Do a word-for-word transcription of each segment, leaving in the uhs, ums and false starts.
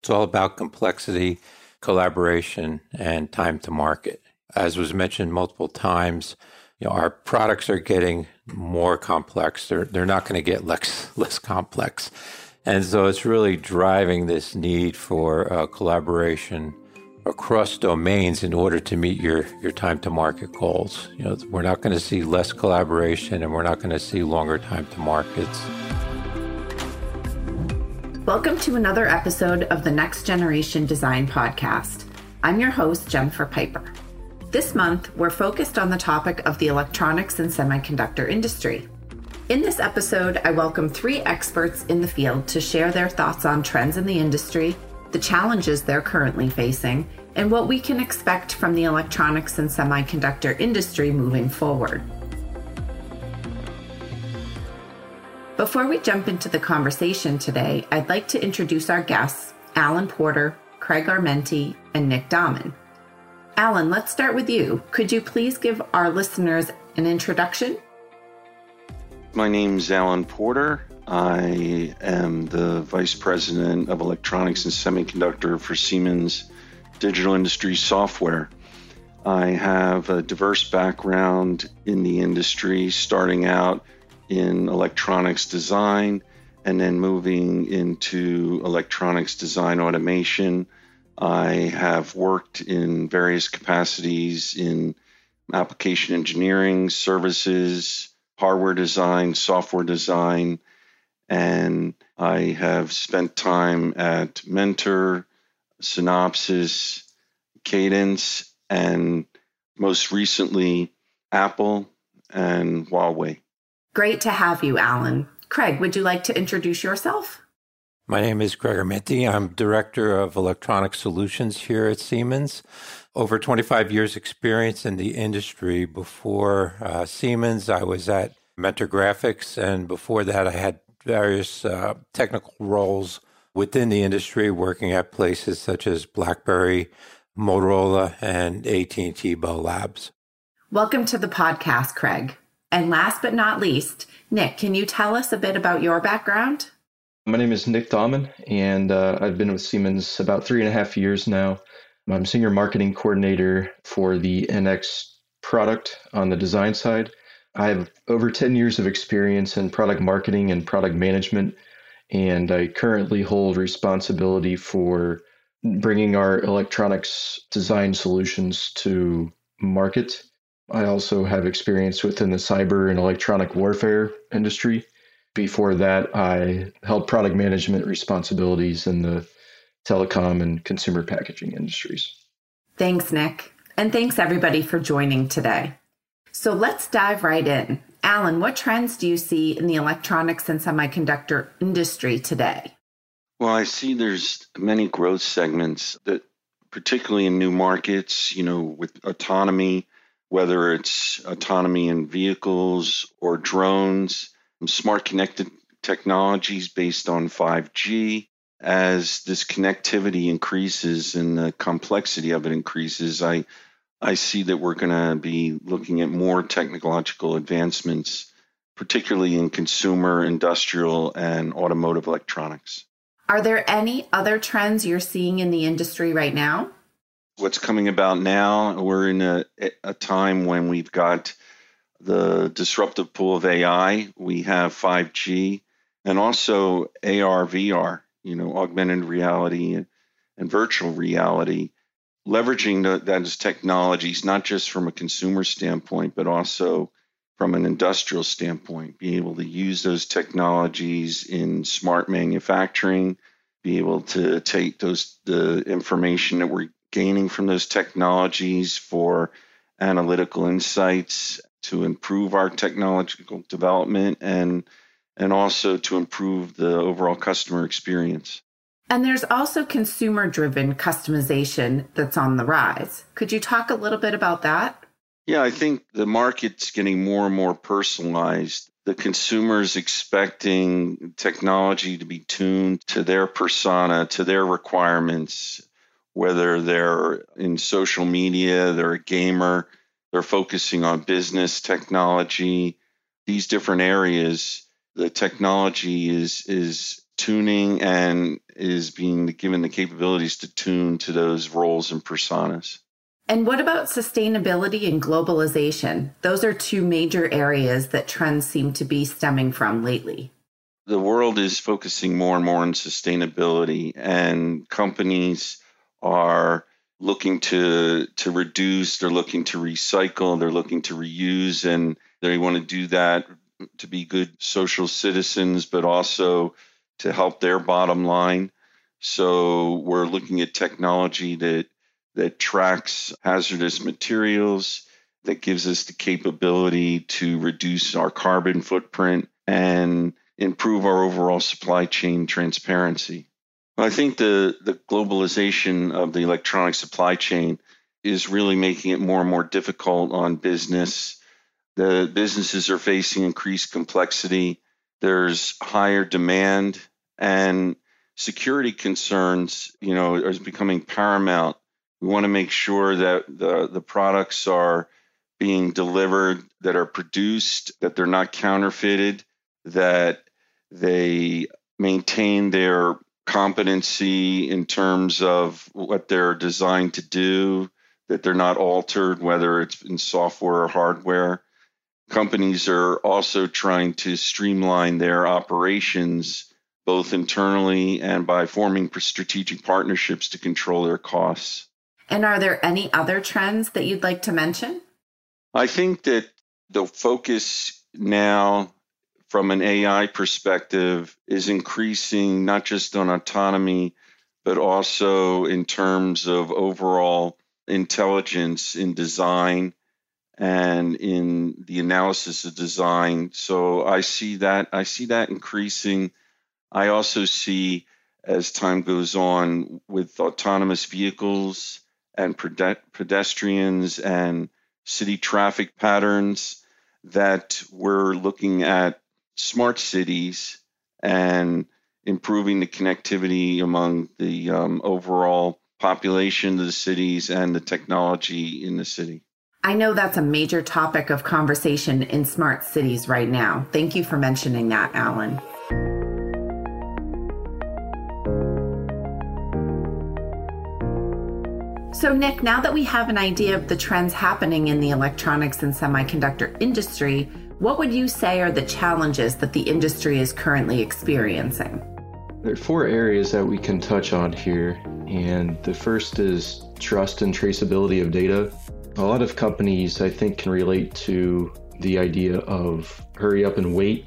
It's all about complexity, collaboration, and time to market. As was mentioned multiple times, you know, our products are getting more complex. They're, they're not going to get less, less complex. And so it's really driving this need for uh, collaboration across domains in order to meet your, your time to market goals. You know, we're not going to see less collaboration, and we're not going to see longer time to markets. Welcome to another episode of the Next Generation Design Podcast. I'm your host, Jennifer Piper. This month, we're focused on the topic of the electronics and semiconductor industry. In this episode, I welcome three experts in the field to share their thoughts on trends in the industry, the challenges they're currently facing, and what we can expect from the electronics and semiconductor industry moving forward. Before we jump into the conversation today, I'd like to introduce our guests, Alan Porter, Craig Armenti, and Nick Dahman. Alan, let's start with you. Could you please give our listeners an introduction? My name's Alan Porter. I am the Vice President of Electronics and Semiconductor for Siemens Digital Industries Software. I have a diverse background in the industry, starting out in electronics design, and then moving into electronics design automation. I have worked in various capacities in application engineering, services, hardware design, software design, and I have spent time at Mentor, Synopsys, Cadence, and most recently, Apple and Huawei. Great to have you, Alan. Craig, would you like to introduce yourself? My name is Craig Armenti. I'm Director of Electronic Solutions here at Siemens. Over twenty-five years experience in the industry. Before uh, Siemens, I was at Mentor Graphics, and before that, I had various uh, technical roles within the industry, working at places such as BlackBerry, Motorola, and A T and T Bell Labs. Welcome to the podcast, Craig. And last but not least, Nick, can you tell us a bit about your background? My name is Nick Dahman, and uh, I've been with Siemens about three and a half years now. I'm Senior Marketing Coordinator for the N X product on the design side. I have over ten years of experience in product marketing and product management, and I currently hold responsibility for bringing our electronics design solutions to market. I also have experience within the cyber and electronic warfare industry. Before that, I held product management responsibilities in the telecom and consumer packaging industries. Thanks, Nick. And thanks, everybody, for joining today. So let's dive right in. Alan, what trends do you see in the electronics and semiconductor industry today? Well, I see there's many growth segments, that, particularly in new markets, you know, with autonomy, whether it's autonomy in vehicles or drones, smart connected technologies based on five G. As this connectivity increases and the complexity of it increases, I, I see that we're going to be looking at more technological advancements, particularly in consumer, industrial, and automotive electronics. Are there any other trends you're seeing in the industry right now? What's coming about now, we're in a, a time when we've got the disruptive pool of A I, we have five G, and also A R, V R, you know, augmented reality and, and virtual reality, leveraging the, those technologies, not just from a consumer standpoint, but also from an industrial standpoint, being able to use those technologies in smart manufacturing, be able to take those the information that we're gaining from those technologies for analytical insights to improve our technological development and and also to improve the overall customer experience. And there's also consumer-driven customization that's on the rise. Could you talk a little bit about that? Yeah, I think the market's getting more and more personalized. The consumer's expecting technology to be tuned to their persona, to their requirements, whether they're in social media, they're a gamer, they're focusing on business, technology, these different areas. The technology is is tuning and is being given the capabilities to tune to those roles and personas. And what about sustainability and globalization? Those are two major areas that trends seem to be stemming from lately. The world is focusing more and more on sustainability, and companies are looking to to reduce, they're looking to recycle, they're looking to reuse, and they want to do that to be good social citizens, but also to help their bottom line. So we're looking at technology that that tracks hazardous materials, that gives us the capability to reduce our carbon footprint and improve our overall supply chain transparency. I think the, the globalization of the electronic supply chain is really making it more and more difficult on business. The businesses are facing increased complexity. There's higher demand, and security concerns, you know, are becoming paramount. We want to make sure that the, the products are being delivered, that are produced, that they're not counterfeited, that they maintain their competency in terms of what they're designed to do, that they're not altered, whether it's in software or hardware. Companies are also trying to streamline their operations, both internally and by forming strategic partnerships to control their costs. And are there any other trends that you'd like to mention? I think that the focus now from an A I perspective is increasing not just on autonomy, but also in terms of overall intelligence in design and in the analysis of design. So I see that, I see that increasing. I also see, as time goes on, with autonomous vehicles and pedestrians and city traffic patterns, that we're looking at smart cities and improving the connectivity among the um, overall population of the cities and the technology in the city. I know that's a major topic of conversation in smart cities right now. Thank you for mentioning that, Alan. So Nick, now that we have an idea of the trends happening in the electronics and semiconductor industry, what would you say are the challenges that the industry is currently experiencing? There are four areas that we can touch on here, and the first is trust and traceability of data. A lot of companies, I think, can relate to the idea of hurry up and wait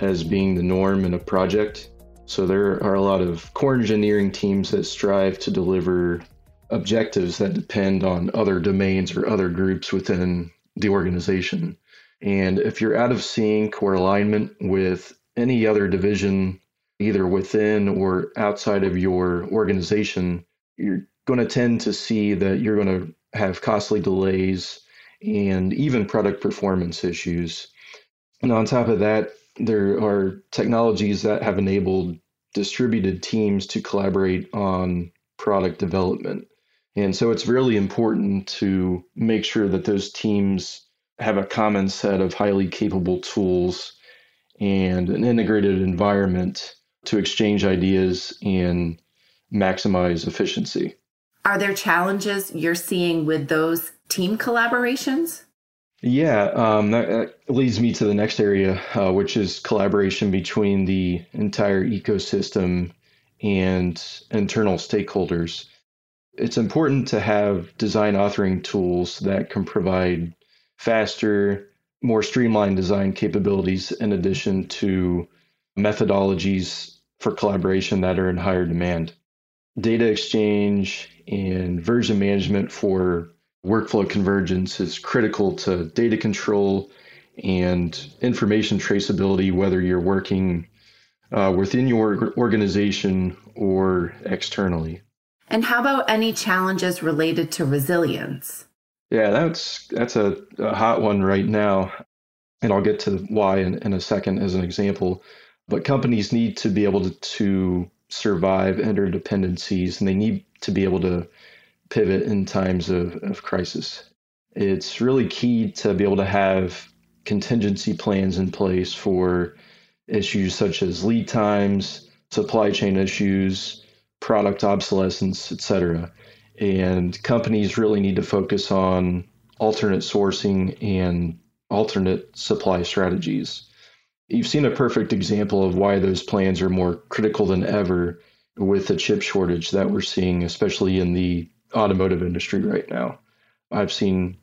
as being the norm in a project. So there are a lot of core engineering teams that strive to deliver objectives that depend on other domains or other groups within the organization. And if you're out of sync or alignment with any other division, either within or outside of your organization, you're going to tend to see that you're going to have costly delays and even product performance issues. And on top of that, there are technologies that have enabled distributed teams to collaborate on product development. And so it's really important to make sure that those teams have a common set of highly capable tools and an integrated environment to exchange ideas and maximize efficiency. Are there challenges you're seeing with those team collaborations? Yeah, um, that leads me to the next area, uh, which is collaboration between the entire ecosystem and internal stakeholders. It's important to have design authoring tools that can provide faster, more streamlined design capabilities in addition to methodologies for collaboration that are in higher demand. Data exchange and version management for workflow convergence is critical to data control and information traceability, whether you're working uh, within your organization or externally. And how about any challenges related to resilience? Yeah, that's that's a, a hot one right now. And I'll get to why in, in a second as an example. But companies need to be able to, to survive interdependencies, and they need to be able to pivot in times of, of crisis. It's really key to be able to have contingency plans in place for issues such as lead times, supply chain issues, product obsolescence, et cetera. And companies really need to focus on alternate sourcing and alternate supply strategies. You've seen a perfect example of why those plans are more critical than ever with the chip shortage that we're seeing, especially in the automotive industry right now. I've seen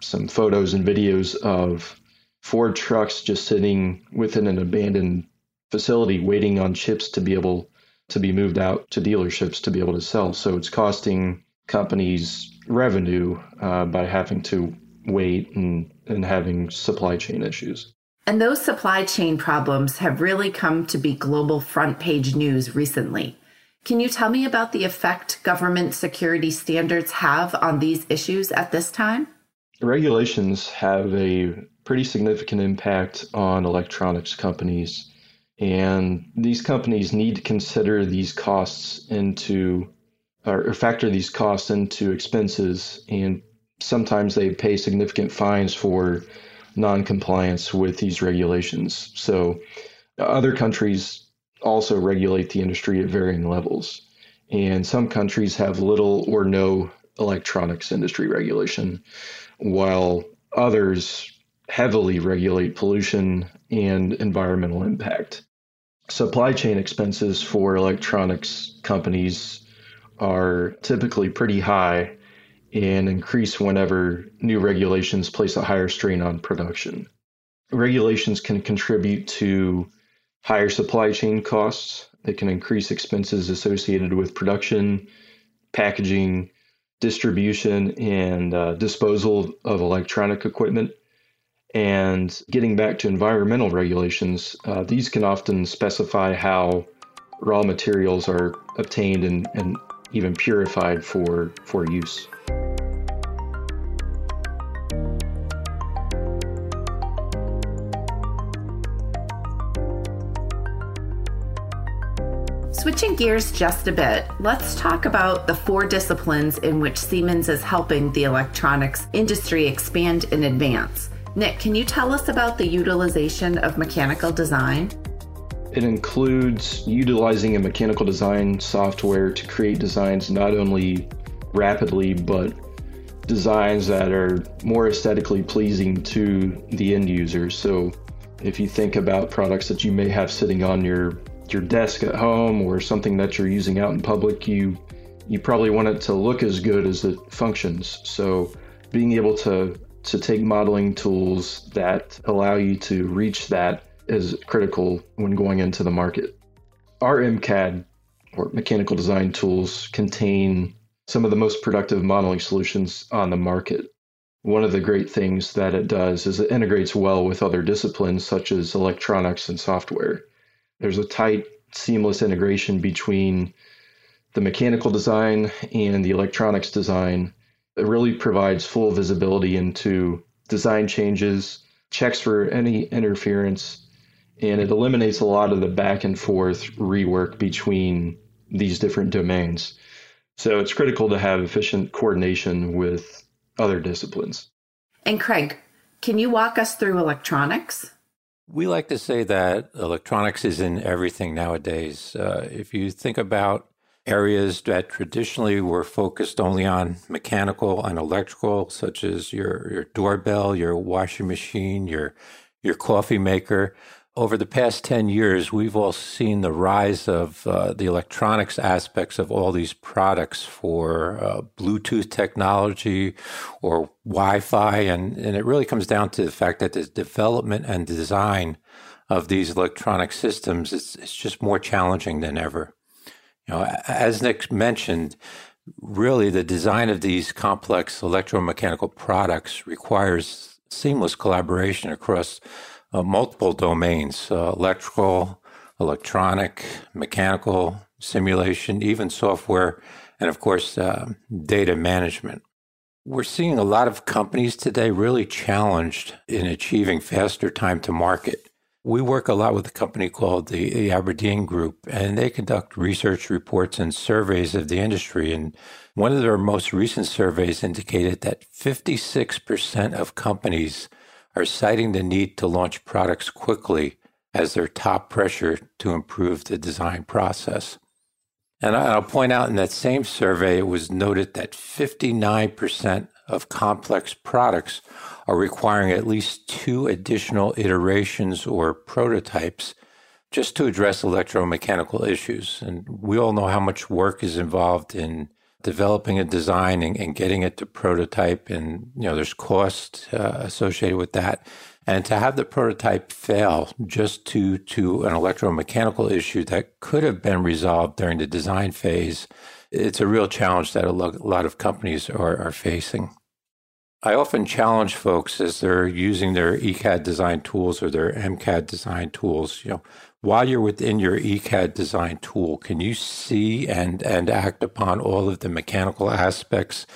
some photos and videos of Ford trucks just sitting within an abandoned facility waiting on chips to be able to be moved out to dealerships to be able to sell. So it's costing companies revenue uh, by having to wait and, and having supply chain issues. And those supply chain problems have really come to be global front page news recently. Can you tell me about the effect government security standards have on these issues at this time? Regulations have a pretty significant impact on electronics companies, and these companies need to consider these costs into, or factor these costs into expenses, and sometimes they pay significant fines for non-compliance with these regulations. So other countries also regulate the industry at varying levels. And some countries have little or no electronics industry regulation, while others heavily regulate pollution and environmental impact. Supply chain expenses for electronics companies are typically pretty high and increase whenever new regulations place a higher strain on production. Regulations can contribute to higher supply chain costs. They can increase expenses associated with production, packaging, distribution, and uh, disposal of electronic equipment. And getting back to environmental regulations, uh, these can often specify how raw materials are obtained and, and even purified for, for use. Switching gears just a bit, let's talk about the four disciplines in which Siemens is helping the electronics industry expand and advance. Nick, can you tell us about the utilization of mechanical design? It includes utilizing a mechanical design software to create designs not only rapidly, but designs that are more aesthetically pleasing to the end user. So if you think about products that you may have sitting on your your desk at home or something that you're using out in public, you you probably want it to look as good as it functions. So being able to to take modeling tools that allow you to reach that is critical when going into the market. Our M C A D, or mechanical design tools, contain some of the most productive modeling solutions on the market. One of the great things that it does is it integrates well with other disciplines such as electronics and software. There's a tight, seamless integration between the mechanical design and the electronics design. It really provides full visibility into design changes, checks for any interference, and it eliminates a lot of the back and forth rework between these different domains. So it's critical to have efficient coordination with other disciplines. And Craig, can you walk us through electronics? We like to say that electronics is in everything nowadays. Uh, if you think about areas that traditionally were focused only on mechanical and electrical, such as your, your doorbell, your washing machine, your, your coffee maker, over the past ten years, we've all seen the rise of uh, the electronics aspects of all these products for uh, Bluetooth technology or Wi-Fi. And, and it really comes down to the fact that the development and design of these electronic systems is it's just more challenging than ever. You know, as Nick mentioned, really the design of these complex electromechanical products requires seamless collaboration across Uh, multiple domains, uh, electrical, electronic, mechanical, simulation, even software, and of course, uh, data management. We're seeing a lot of companies today really challenged in achieving faster time to market. We work a lot with a company called the, the Aberdeen Group, and they conduct research reports and surveys of the industry. And one of their most recent surveys indicated that fifty-six percent of companies are citing the need to launch products quickly as their top pressure to improve the design process. And I'll point out in that same survey, it was noted that fifty-nine percent of complex products are requiring at least two additional iterations or prototypes just to address electromechanical issues. And we all know how much work is involved in developing a design and, and getting it to prototype. And, you know, there's cost uh, associated with that. And to have the prototype fail just due to an electromechanical issue that could have been resolved during the design phase, it's a real challenge that a lot of companies are, are facing. I often challenge folks as they're using their E C A D design tools or their M C A D design tools, you know, while you're within your E C A D design tool, can you see and, and act upon all of the mechanical aspects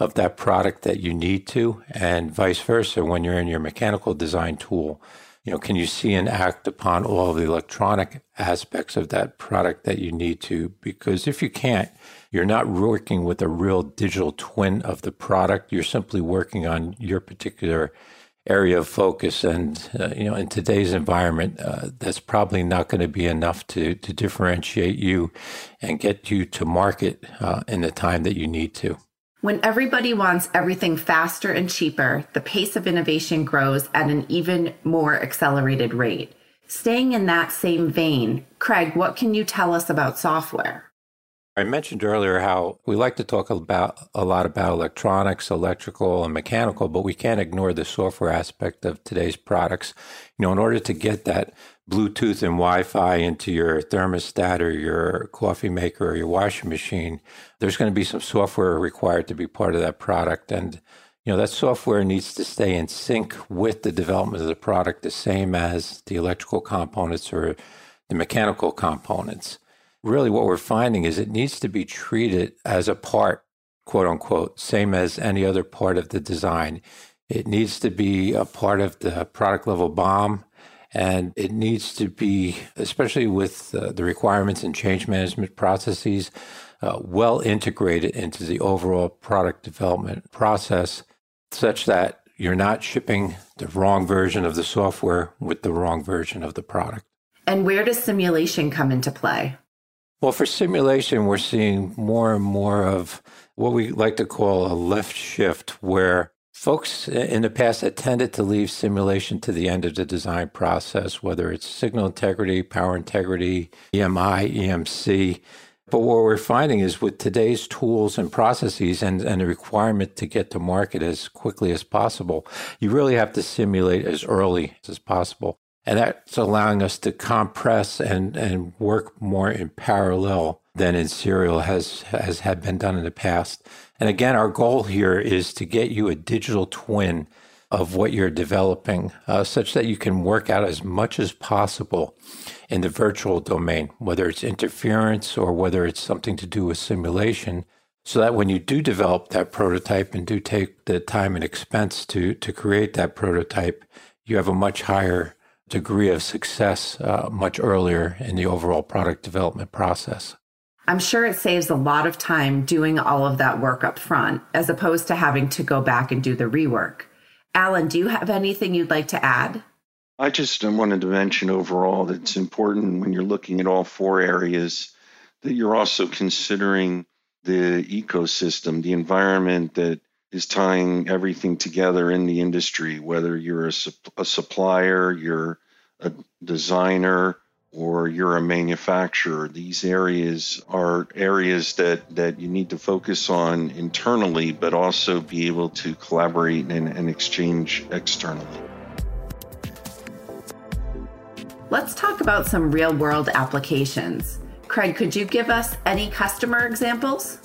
of that product that you need to, and vice versa, when you're in your mechanical design tool, you know, can you see and act upon all the electronic aspects of that product that you need to? Because if you can't, you're not working with a real digital twin of the product. You're simply working on your particular area of focus. And, uh, you know, in today's environment, uh, that's probably not going to be enough to, to differentiate you and get you to market uh, in the time that you need to. When everybody wants everything faster and cheaper, the pace of innovation grows at an even more accelerated rate. Staying in that same vein, Craig, what can you tell us about software? I mentioned earlier how we like to talk about a lot about electronics, electrical, and mechanical, but we can't ignore the software aspect of today's products. You know, in order to get that Bluetooth and Wi-Fi into your thermostat or your coffee maker or your washing machine, there's going to be some software required to be part of that product. And, you know, that software needs to stay in sync with the development of the product, the same as the electrical components or the mechanical components. Really, what we're finding is it needs to be treated as a part, quote unquote, same as any other part of the design. It needs to be a part of the product level B O M, and it needs to be, especially with uh, the requirements and change management processes, uh, well integrated into the overall product development process, such that you're not shipping the wrong version of the software with the wrong version of the product. And where does simulation come into play? Well, for simulation, we're seeing more and more of what we like to call a left shift, where folks in the past had tended to leave simulation to the end of the design process, whether it's signal integrity, power integrity, E M I, E M C. But what we're finding is with today's tools and processes and, and the requirement to get to market as quickly as possible, you really have to simulate as early as possible. And that's allowing us to compress and, and work more in parallel than in serial has, has had been done in the past. And again, our goal here is to get you a digital twin of what you're developing, uh, such that you can work out as much as possible in the virtual domain, whether it's interference or whether it's something to do with simulation, so that when you do develop that prototype and do take the time and expense to, to create that prototype, you have a much higher degree of success uh, much earlier in the overall product development process. I'm sure it saves a lot of time doing all of that work up front, as opposed to having to go back and do the rework. Alan, do you have anything you'd like to add? I just wanted to mention overall that it's important when you're looking at all four areas that you're also considering the ecosystem, the environment that is tying everything together in the industry, whether you're a, sup- a supplier, you're a designer, or you're a manufacturer. These areas are areas that, that you need to focus on internally, but also be able to collaborate and, and exchange externally. Let's talk about some real-world applications. Craig, could you give us any customer examples?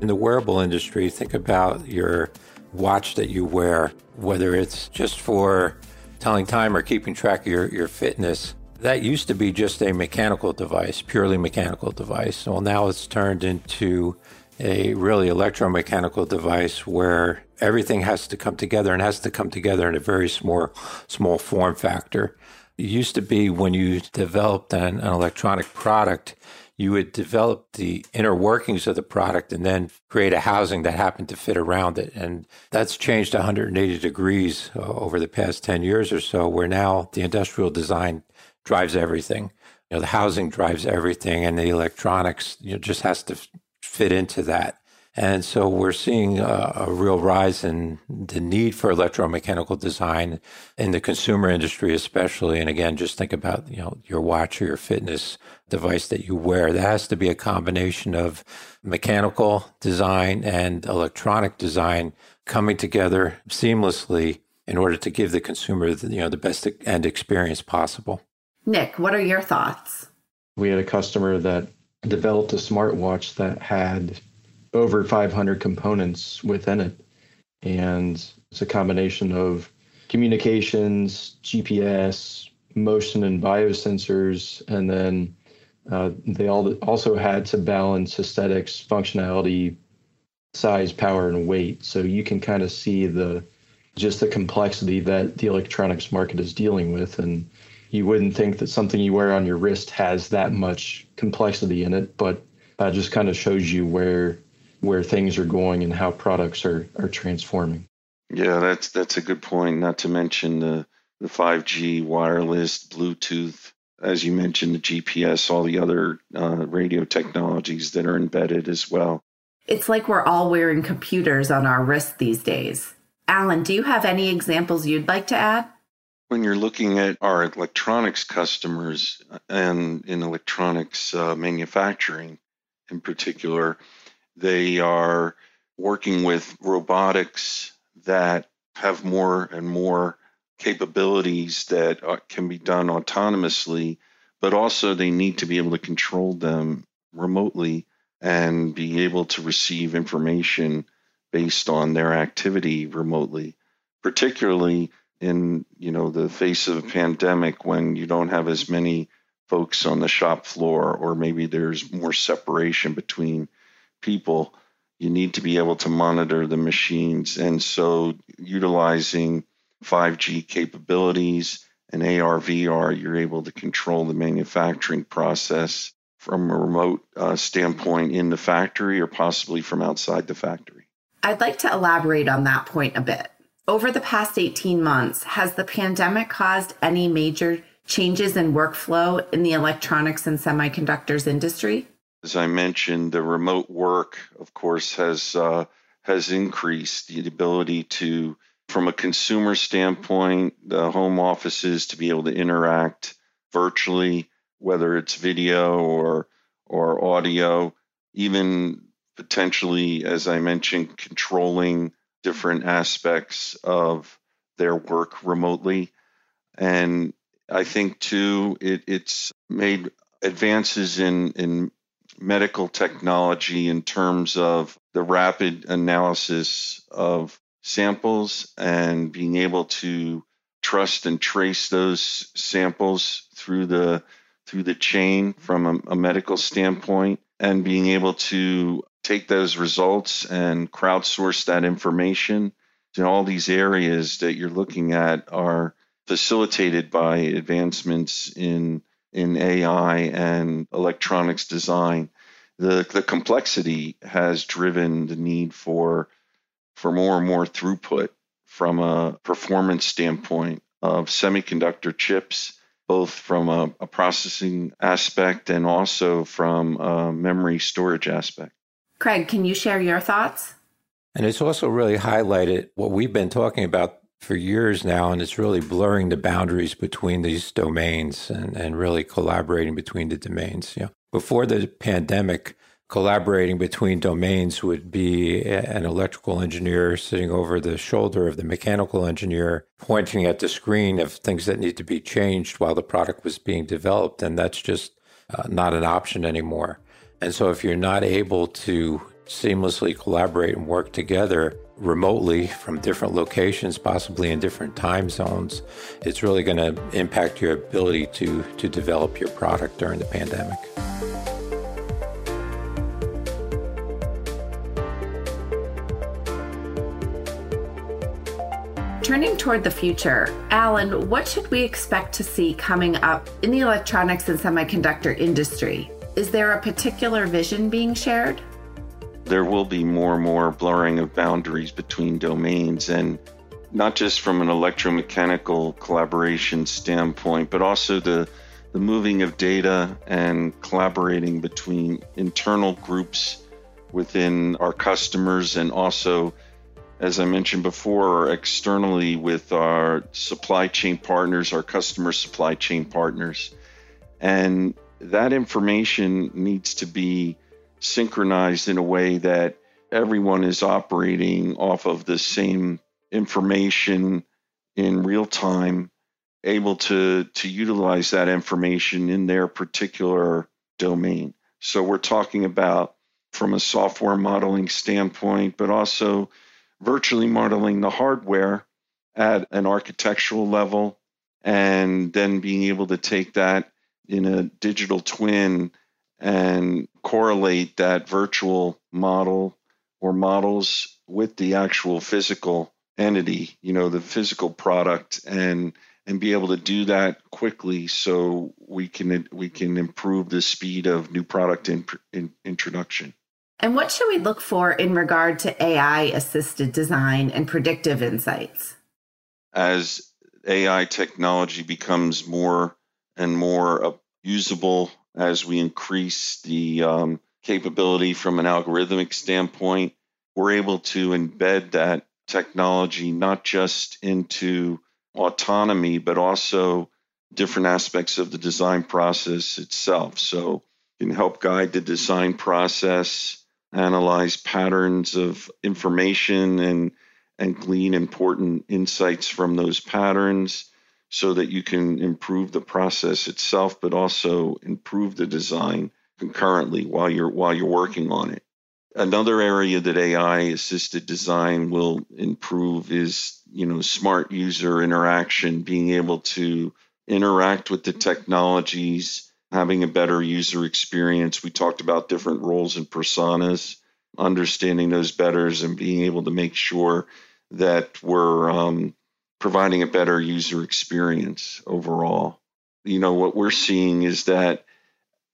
In the wearable industry, think about your watch that you wear, whether it's just for telling time or keeping track of your, your fitness. That used to be just a mechanical device, purely mechanical device. Well, now it's turned into a really electromechanical device where everything has to come together and has to come together in a very small, small form factor. It used to be when you developed an, an electronic product, you would develop the inner workings of the product and then create a housing that happened to fit around it. And that's changed one hundred eighty degrees over the past ten years or so, where now the industrial design drives everything. You know, the housing drives everything, and the electronics, you know, just has to f- fit into that. And so we're seeing a, a real rise in the need for electromechanical design in the consumer industry, especially. And again, just think about, you know, your watch or your fitness device that you wear. That has to be a combination of mechanical design and electronic design coming together seamlessly in order to give the consumer, the, you know, the best end experience possible. Nick, what are your thoughts? We had a customer that developed a smartwatch that had over five hundred components within it. And it's a combination of communications, G P S, motion and biosensors. And then uh, they all also had to balance aesthetics, functionality, size, power, and weight. So you can kind of see the just the complexity that the electronics market is dealing with. And you wouldn't think that something you wear on your wrist has that much complexity in it, but that just kind of shows you where where things are going and how products are, are transforming. Yeah, that's that's a good point, not to mention the, the five G, wireless, Bluetooth, as you mentioned, the G P S, all the other uh, radio technologies that are embedded as well. It's like we're all wearing computers on our wrists these days. Alan, do you have any examples you'd like to add? When you're looking at our electronics customers and in electronics uh, manufacturing in particular, they are working with robotics that have more and more capabilities that are, can be done autonomously, but also they need to be able to control them remotely and be able to receive information based on their activity remotely, particularly in, you know, the face of a pandemic when you don't have as many folks on the shop floor, or maybe there's more separation between people. You need to be able to monitor the machines. And so utilizing five G capabilities and A R, V R, you're able to control the manufacturing process from a remote uh, standpoint in the factory or possibly from outside the factory. I'd like to elaborate on that point a bit. Over the past eighteen months, has the pandemic caused any major changes in workflow in the electronics and semiconductors industry? As I mentioned, the remote work, of course, has uh, has increased the ability to, from a consumer standpoint, the home offices to be able to interact virtually, whether it's video or or audio, even potentially, as I mentioned, controlling different aspects of their work remotely. And I think, too, it, it's made advances in in medical technology in terms of the rapid analysis of samples and being able to trust and trace those samples through the through the chain from a, a medical standpoint, and being able to take those results and crowdsource that information. And all these areas that you're looking at are facilitated by advancements in in A I and electronics design. The the complexity has driven the need for for more and more throughput from a performance standpoint of semiconductor chips, both from a, a processing aspect and also from a memory storage aspect. Craig, can you share your thoughts? And it's also really highlighted what we've been talking about for years now, and it's really blurring the boundaries between these domains and, and really collaborating between the domains. You know, before the pandemic, collaborating between domains would be an electrical engineer sitting over the shoulder of the mechanical engineer, pointing at the screen of things that need to be changed while the product was being developed, and that's just uh, not an option anymore. And so if you're not able to seamlessly collaborate and work together remotely from different locations, possibly in different time zones, it's really going to impact your ability to, to develop your product during the pandemic. Turning toward the future, Alan, what should we expect to see coming up in the electronics and semiconductor industry? Is there a particular vision being shared? There will be more and more blurring of boundaries between domains, and not just from an electromechanical collaboration standpoint, but also the the moving of data and collaborating between internal groups within our customers, and also, as I mentioned before, externally with our supply chain partners, our customer supply chain partners. And that information needs to be synchronized in a way that everyone is operating off of the same information in real time, able to, to utilize that information in their particular domain. So we're talking about from a software modeling standpoint, but also virtually modeling the hardware at an architectural level, and then being able to take that in a digital twin and correlate that virtual model or models with the actual physical entity, you know, the physical product, and and be able to do that quickly, so we can we can improve the speed of new product in, in, introduction. And what should we look for in regard to A I-assisted design and predictive insights? As A I technology becomes more and more usable, as we increase the um, capability from an algorithmic standpoint, we're able to embed that technology not just into autonomy, but also different aspects of the design process itself. So it can help guide the design process, analyze patterns of information, and and glean important insights from those patterns, so that you can improve the process itself, but also improve the design concurrently while you're while you're working on it. Another area that A I-assisted design will improve is, you know, smart user interaction, being able to interact with the technologies, having a better user experience. We talked about different roles and personas, understanding those better, and being able to make sure that we're um, providing a better user experience overall. You know, what we're seeing is that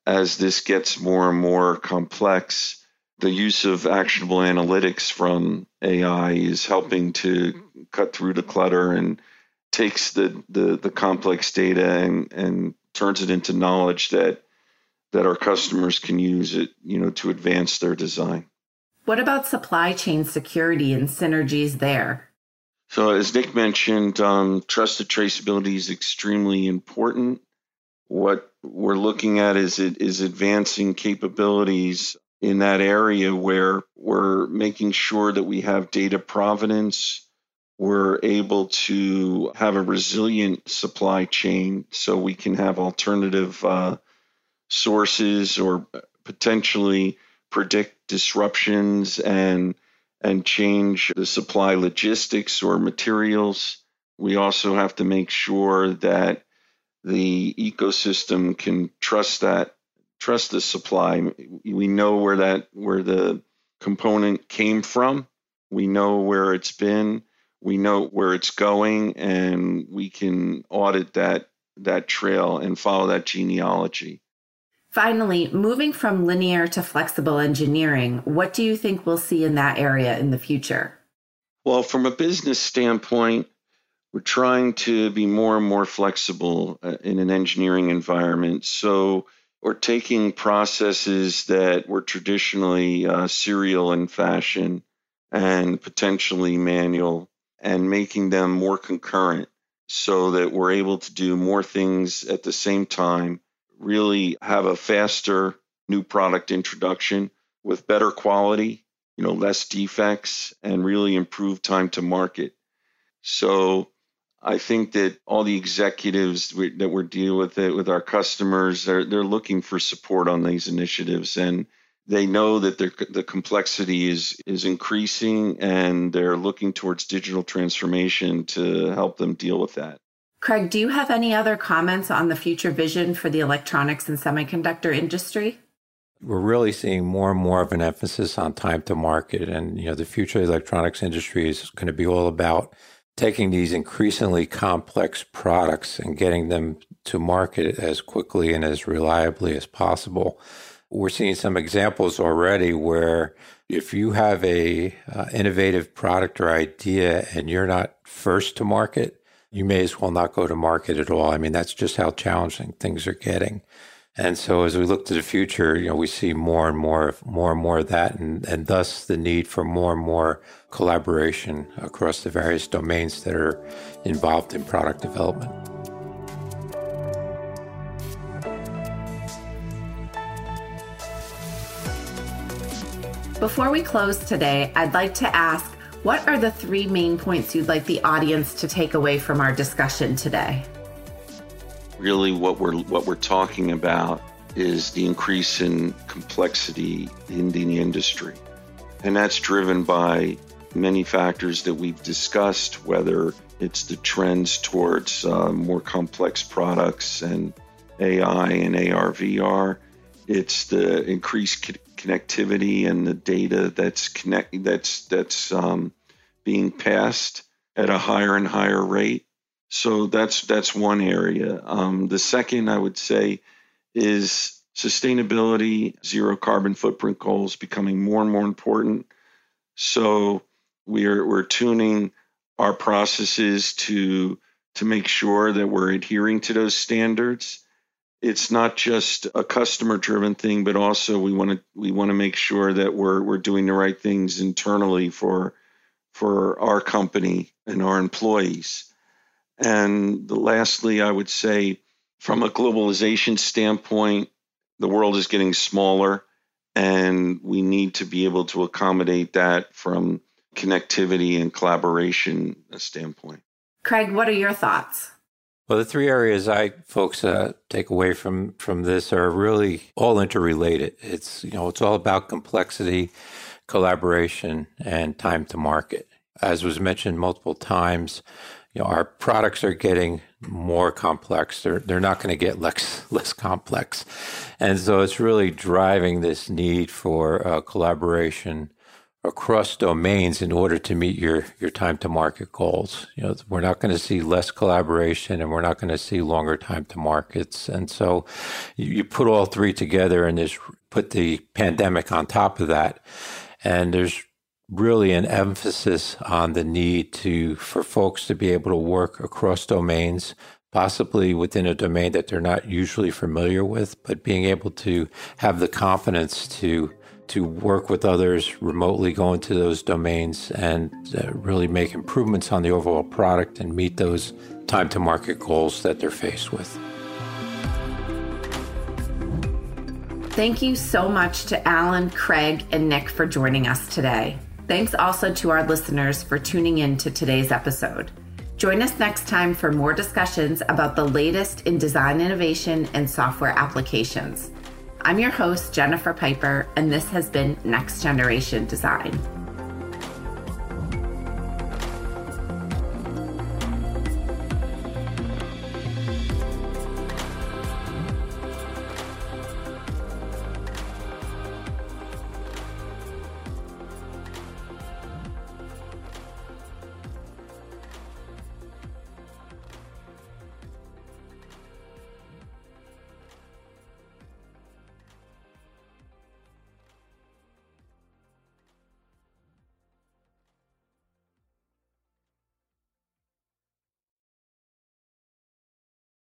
as this gets more and more complex, the use of actionable analytics from A I is helping to cut through the clutter and takes the the, the complex data and, and turns it into knowledge that that our customers can use it, you know, to advance their design. What about supply chain security and synergies there? So as Nick mentioned, um, trusted traceability is extremely important. What we're looking at is it is advancing capabilities in that area where we're making sure that we have data provenance, we're able to have a resilient supply chain so we can have alternative uh, sources or potentially predict disruptions and and change the supply logistics or materials. We also have to make sure that the ecosystem can trust that Trust the supply. We know where that where the component came from. We know where it's been. We know where it's going, and we can audit that that trail and follow that genealogy. Finally, moving from linear to flexible engineering, what do you think we'll see in that area in the future? Well, from a business standpoint, we're trying to be more and more flexible in an engineering environment. So or taking processes that were traditionally uh, serial in fashion and potentially manual, and making them more concurrent so that we're able to do more things at the same time, really have a faster new product introduction with better quality, you know, less defects, and really improve time to market. So I think that all the executives we, that we're dealing with it with our customers, they're they're looking for support on these initiatives, and they know that the complexity is is increasing, and they're looking towards digital transformation to help them deal with that. Craig, do you have any other comments on the future vision for the electronics and semiconductor industry? We're really seeing more and more of an emphasis on time to market, and you know the future of the electronics industry is going to be all about taking these increasingly complex products and getting them to market as quickly and as reliably as possible. We're seeing some examples already where if you have a uh, innovative product or idea and you're not first to market, you may as well not go to market at all. I mean, that's just how challenging things are getting. And so as we look to the future, you know, we see more and more, more and more of that, and, and thus the need for more and more collaboration across the various domains that are involved in product development. Before we close today, I'd like to ask, what are the three main points you'd like the audience to take away from our discussion today? Really, what we're what we're talking about is the increase in complexity in the industry. And that's driven by many factors that we've discussed, whether it's the trends towards uh, more complex products and A I and A R, V R. It's the increased co- connectivity and the data that's connect that's that's um, being passed at a higher and higher rate. So that's that's one area. Um, the second, I would say, is sustainability, zero carbon footprint goals becoming more and more important. So we're we're tuning our processes to to make sure that we're adhering to those standards. It's not just a customer-driven thing, but also we want to we want to make sure that we're we're doing the right things internally for for our company and our employees. And lastly, I would say, from a globalization standpoint, the world is getting smaller, and we need to be able to accommodate that from connectivity and collaboration standpoint. Craig, what are your thoughts? Well, the three areas I folks uh, take away from from this are really all interrelated. It's you know it's all about complexity, collaboration, and time to market. As was mentioned multiple times, you know, our products are getting more complex. They're they're not going to get less less complex, and so it's really driving this need for uh, collaboration across domains in order to meet your your time to market goals. You know, we're not going to see less collaboration, and we're not going to see longer time to markets. And so, you, you put all three together, and just put the pandemic on top of that, and there's really an emphasis on the need to for folks to be able to work across domains, possibly within a domain that they're not usually familiar with, but being able to have the confidence to to work with others remotely, go into those domains, and uh, really make improvements on the overall product and meet those time to market goals that they're faced with. Thank you so much to Alan, Craig, and Nick for joining us today. Thanks also to our listeners for tuning in to today's episode. Join us next time for more discussions about the latest in design innovation and software applications. I'm your host, Jennifer Piper, and this has been Next Generation Design.